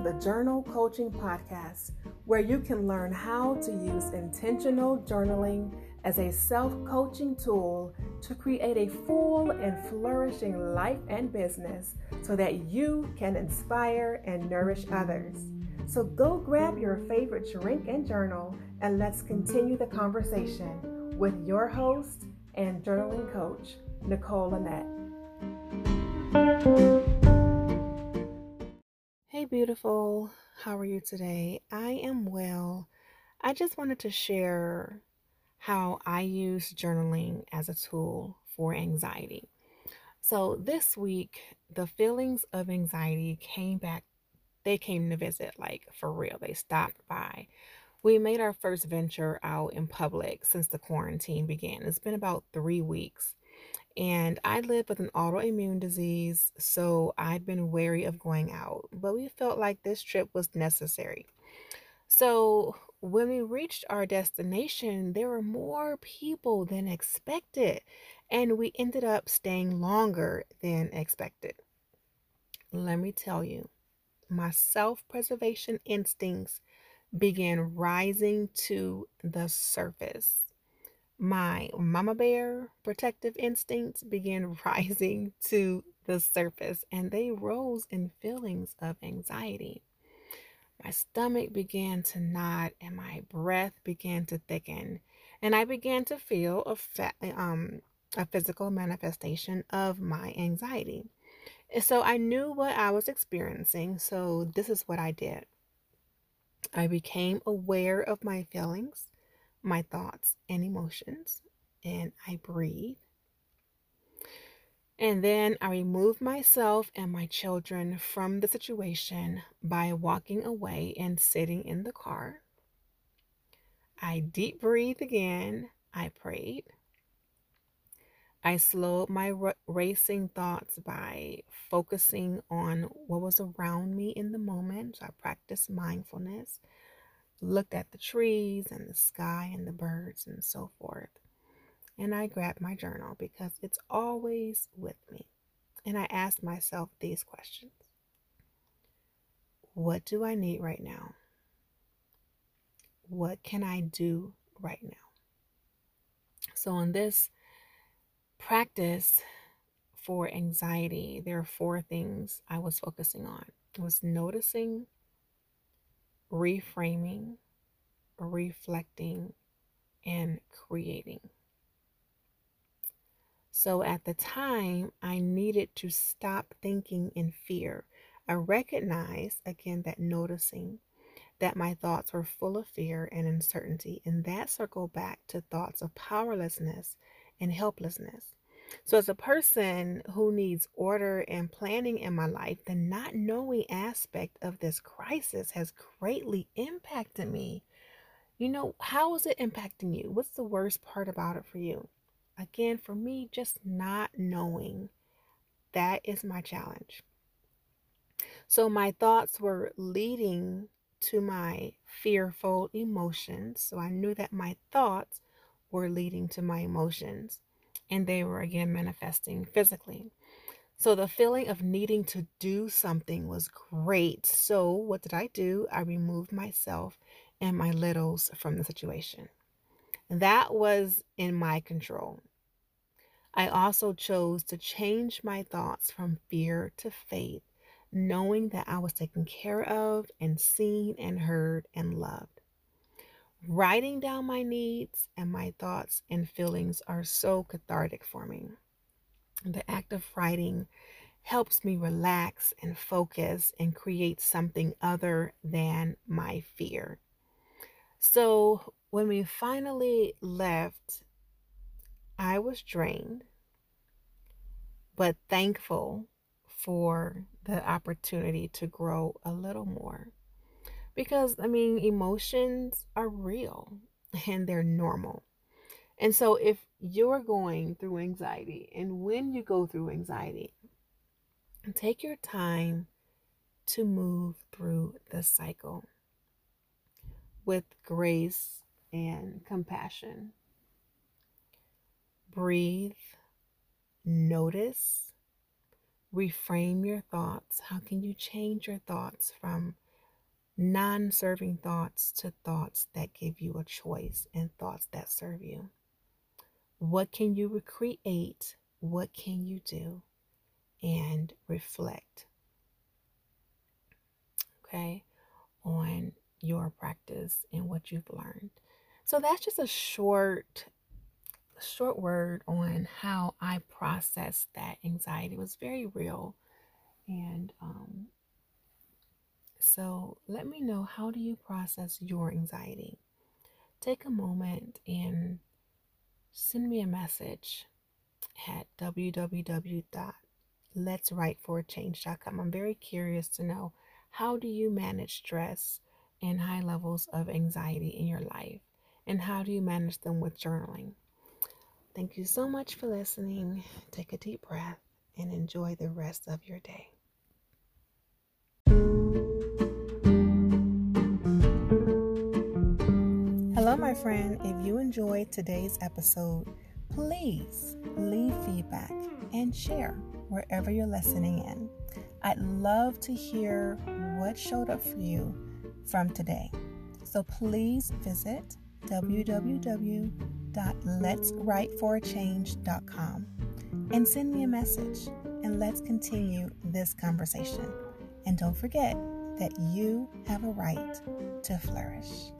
to the Journal Coaching Podcast, where you can learn how to use intentional journaling as a self-coaching tool to create a full and flourishing life and business so that you can inspire and nourish others. So go grab your favorite drink and journal, and let's continue the conversation with your host and journaling coach, Nicole Annette. Hey beautiful, how are you today? I am well. I just wanted to share how I use journaling as a tool for anxiety. So this week, the feelings of anxiety came back. They came to visit, like for real. They stopped by. We made our first venture out in public since the quarantine began. It's been about 3 weeks. And I live with an autoimmune disease, so I've been wary of going out. But we felt like this trip was necessary. So when we reached our destination, there were more people than expected. And we ended up staying longer than expected. Let me tell you, my self-preservation instincts began rising to the surface. My mama bear protective instincts began rising to the surface, and they rose in feelings of anxiety. My stomach began to knot and my breath began to thicken, and I began to feel a physical manifestation of my anxiety. And so I knew what I was experiencing, so this is what I did. I became aware of my feelings, my thoughts and emotions, and I breathe. And then I remove myself and my children from the situation by walking away and sitting in the car. I deep breathe again. I prayed. I slowed my racing thoughts by focusing on what was around me in the moment. So I practiced mindfulness. Looked at the trees and the sky and the birds and so forth. And I grabbed my journal because it's always with me. And I asked myself these questions. What do I need right now? What can I do right now? So in this practice for anxiety, there are 4 things I was focusing on. It was noticing, reframing, reflecting, and creating. So at the time, I needed to stop thinking in fear. I recognized, again, that noticing that my thoughts were full of fear and uncertainty, and that circled back to thoughts of powerlessness and helplessness. So as a person who needs order and planning in my life, the not knowing aspect of this crisis has greatly impacted me. You know, how is it impacting you? What's the worst part about it for you? Again, for me, just not knowing. That is my challenge. So my thoughts were leading to my fearful emotions. So I knew that my thoughts were leading to my emotions. And they were again manifesting physically. So the feeling of needing to do something was great. So what did I do? I removed myself and my littles from the situation. That was in my control. I also chose to change my thoughts from fear to faith, knowing that I was taken care of and seen and heard and loved. Writing down my needs and my thoughts and feelings are so cathartic for me. The act of writing helps me relax and focus and create something other than my fear. So when we finally left, I was drained, but thankful for the opportunity to grow a little more. Because, I mean, emotions are real and they're normal. And so if you're going through anxiety, and when you go through anxiety, take your time to move through the cycle with grace and compassion. Breathe, notice, reframe your thoughts. How can you change your thoughts from non-serving thoughts to thoughts that give you a choice and thoughts that serve you. What can you recreate? What can you do? And reflect, okay, on your practice and what you've learned. So that's just a short word on how I processed that anxiety. It was very real. And so let me know, how do you process your anxiety? Take a moment and send me a message at www.letswriteforachange.com. I'm very curious to know, how do you manage stress and high levels of anxiety in your life? And how do you manage them with journaling? Thank you so much for listening. Take a deep breath and enjoy the rest of your day. Hello, my friend. If you enjoyed today's episode, please leave feedback and share wherever you're listening in. I'd love to hear what showed up for you from today. So please visit www.letswriteforachange.com and send me a message, and let's continue this conversation. And don't forget that you have a right to flourish.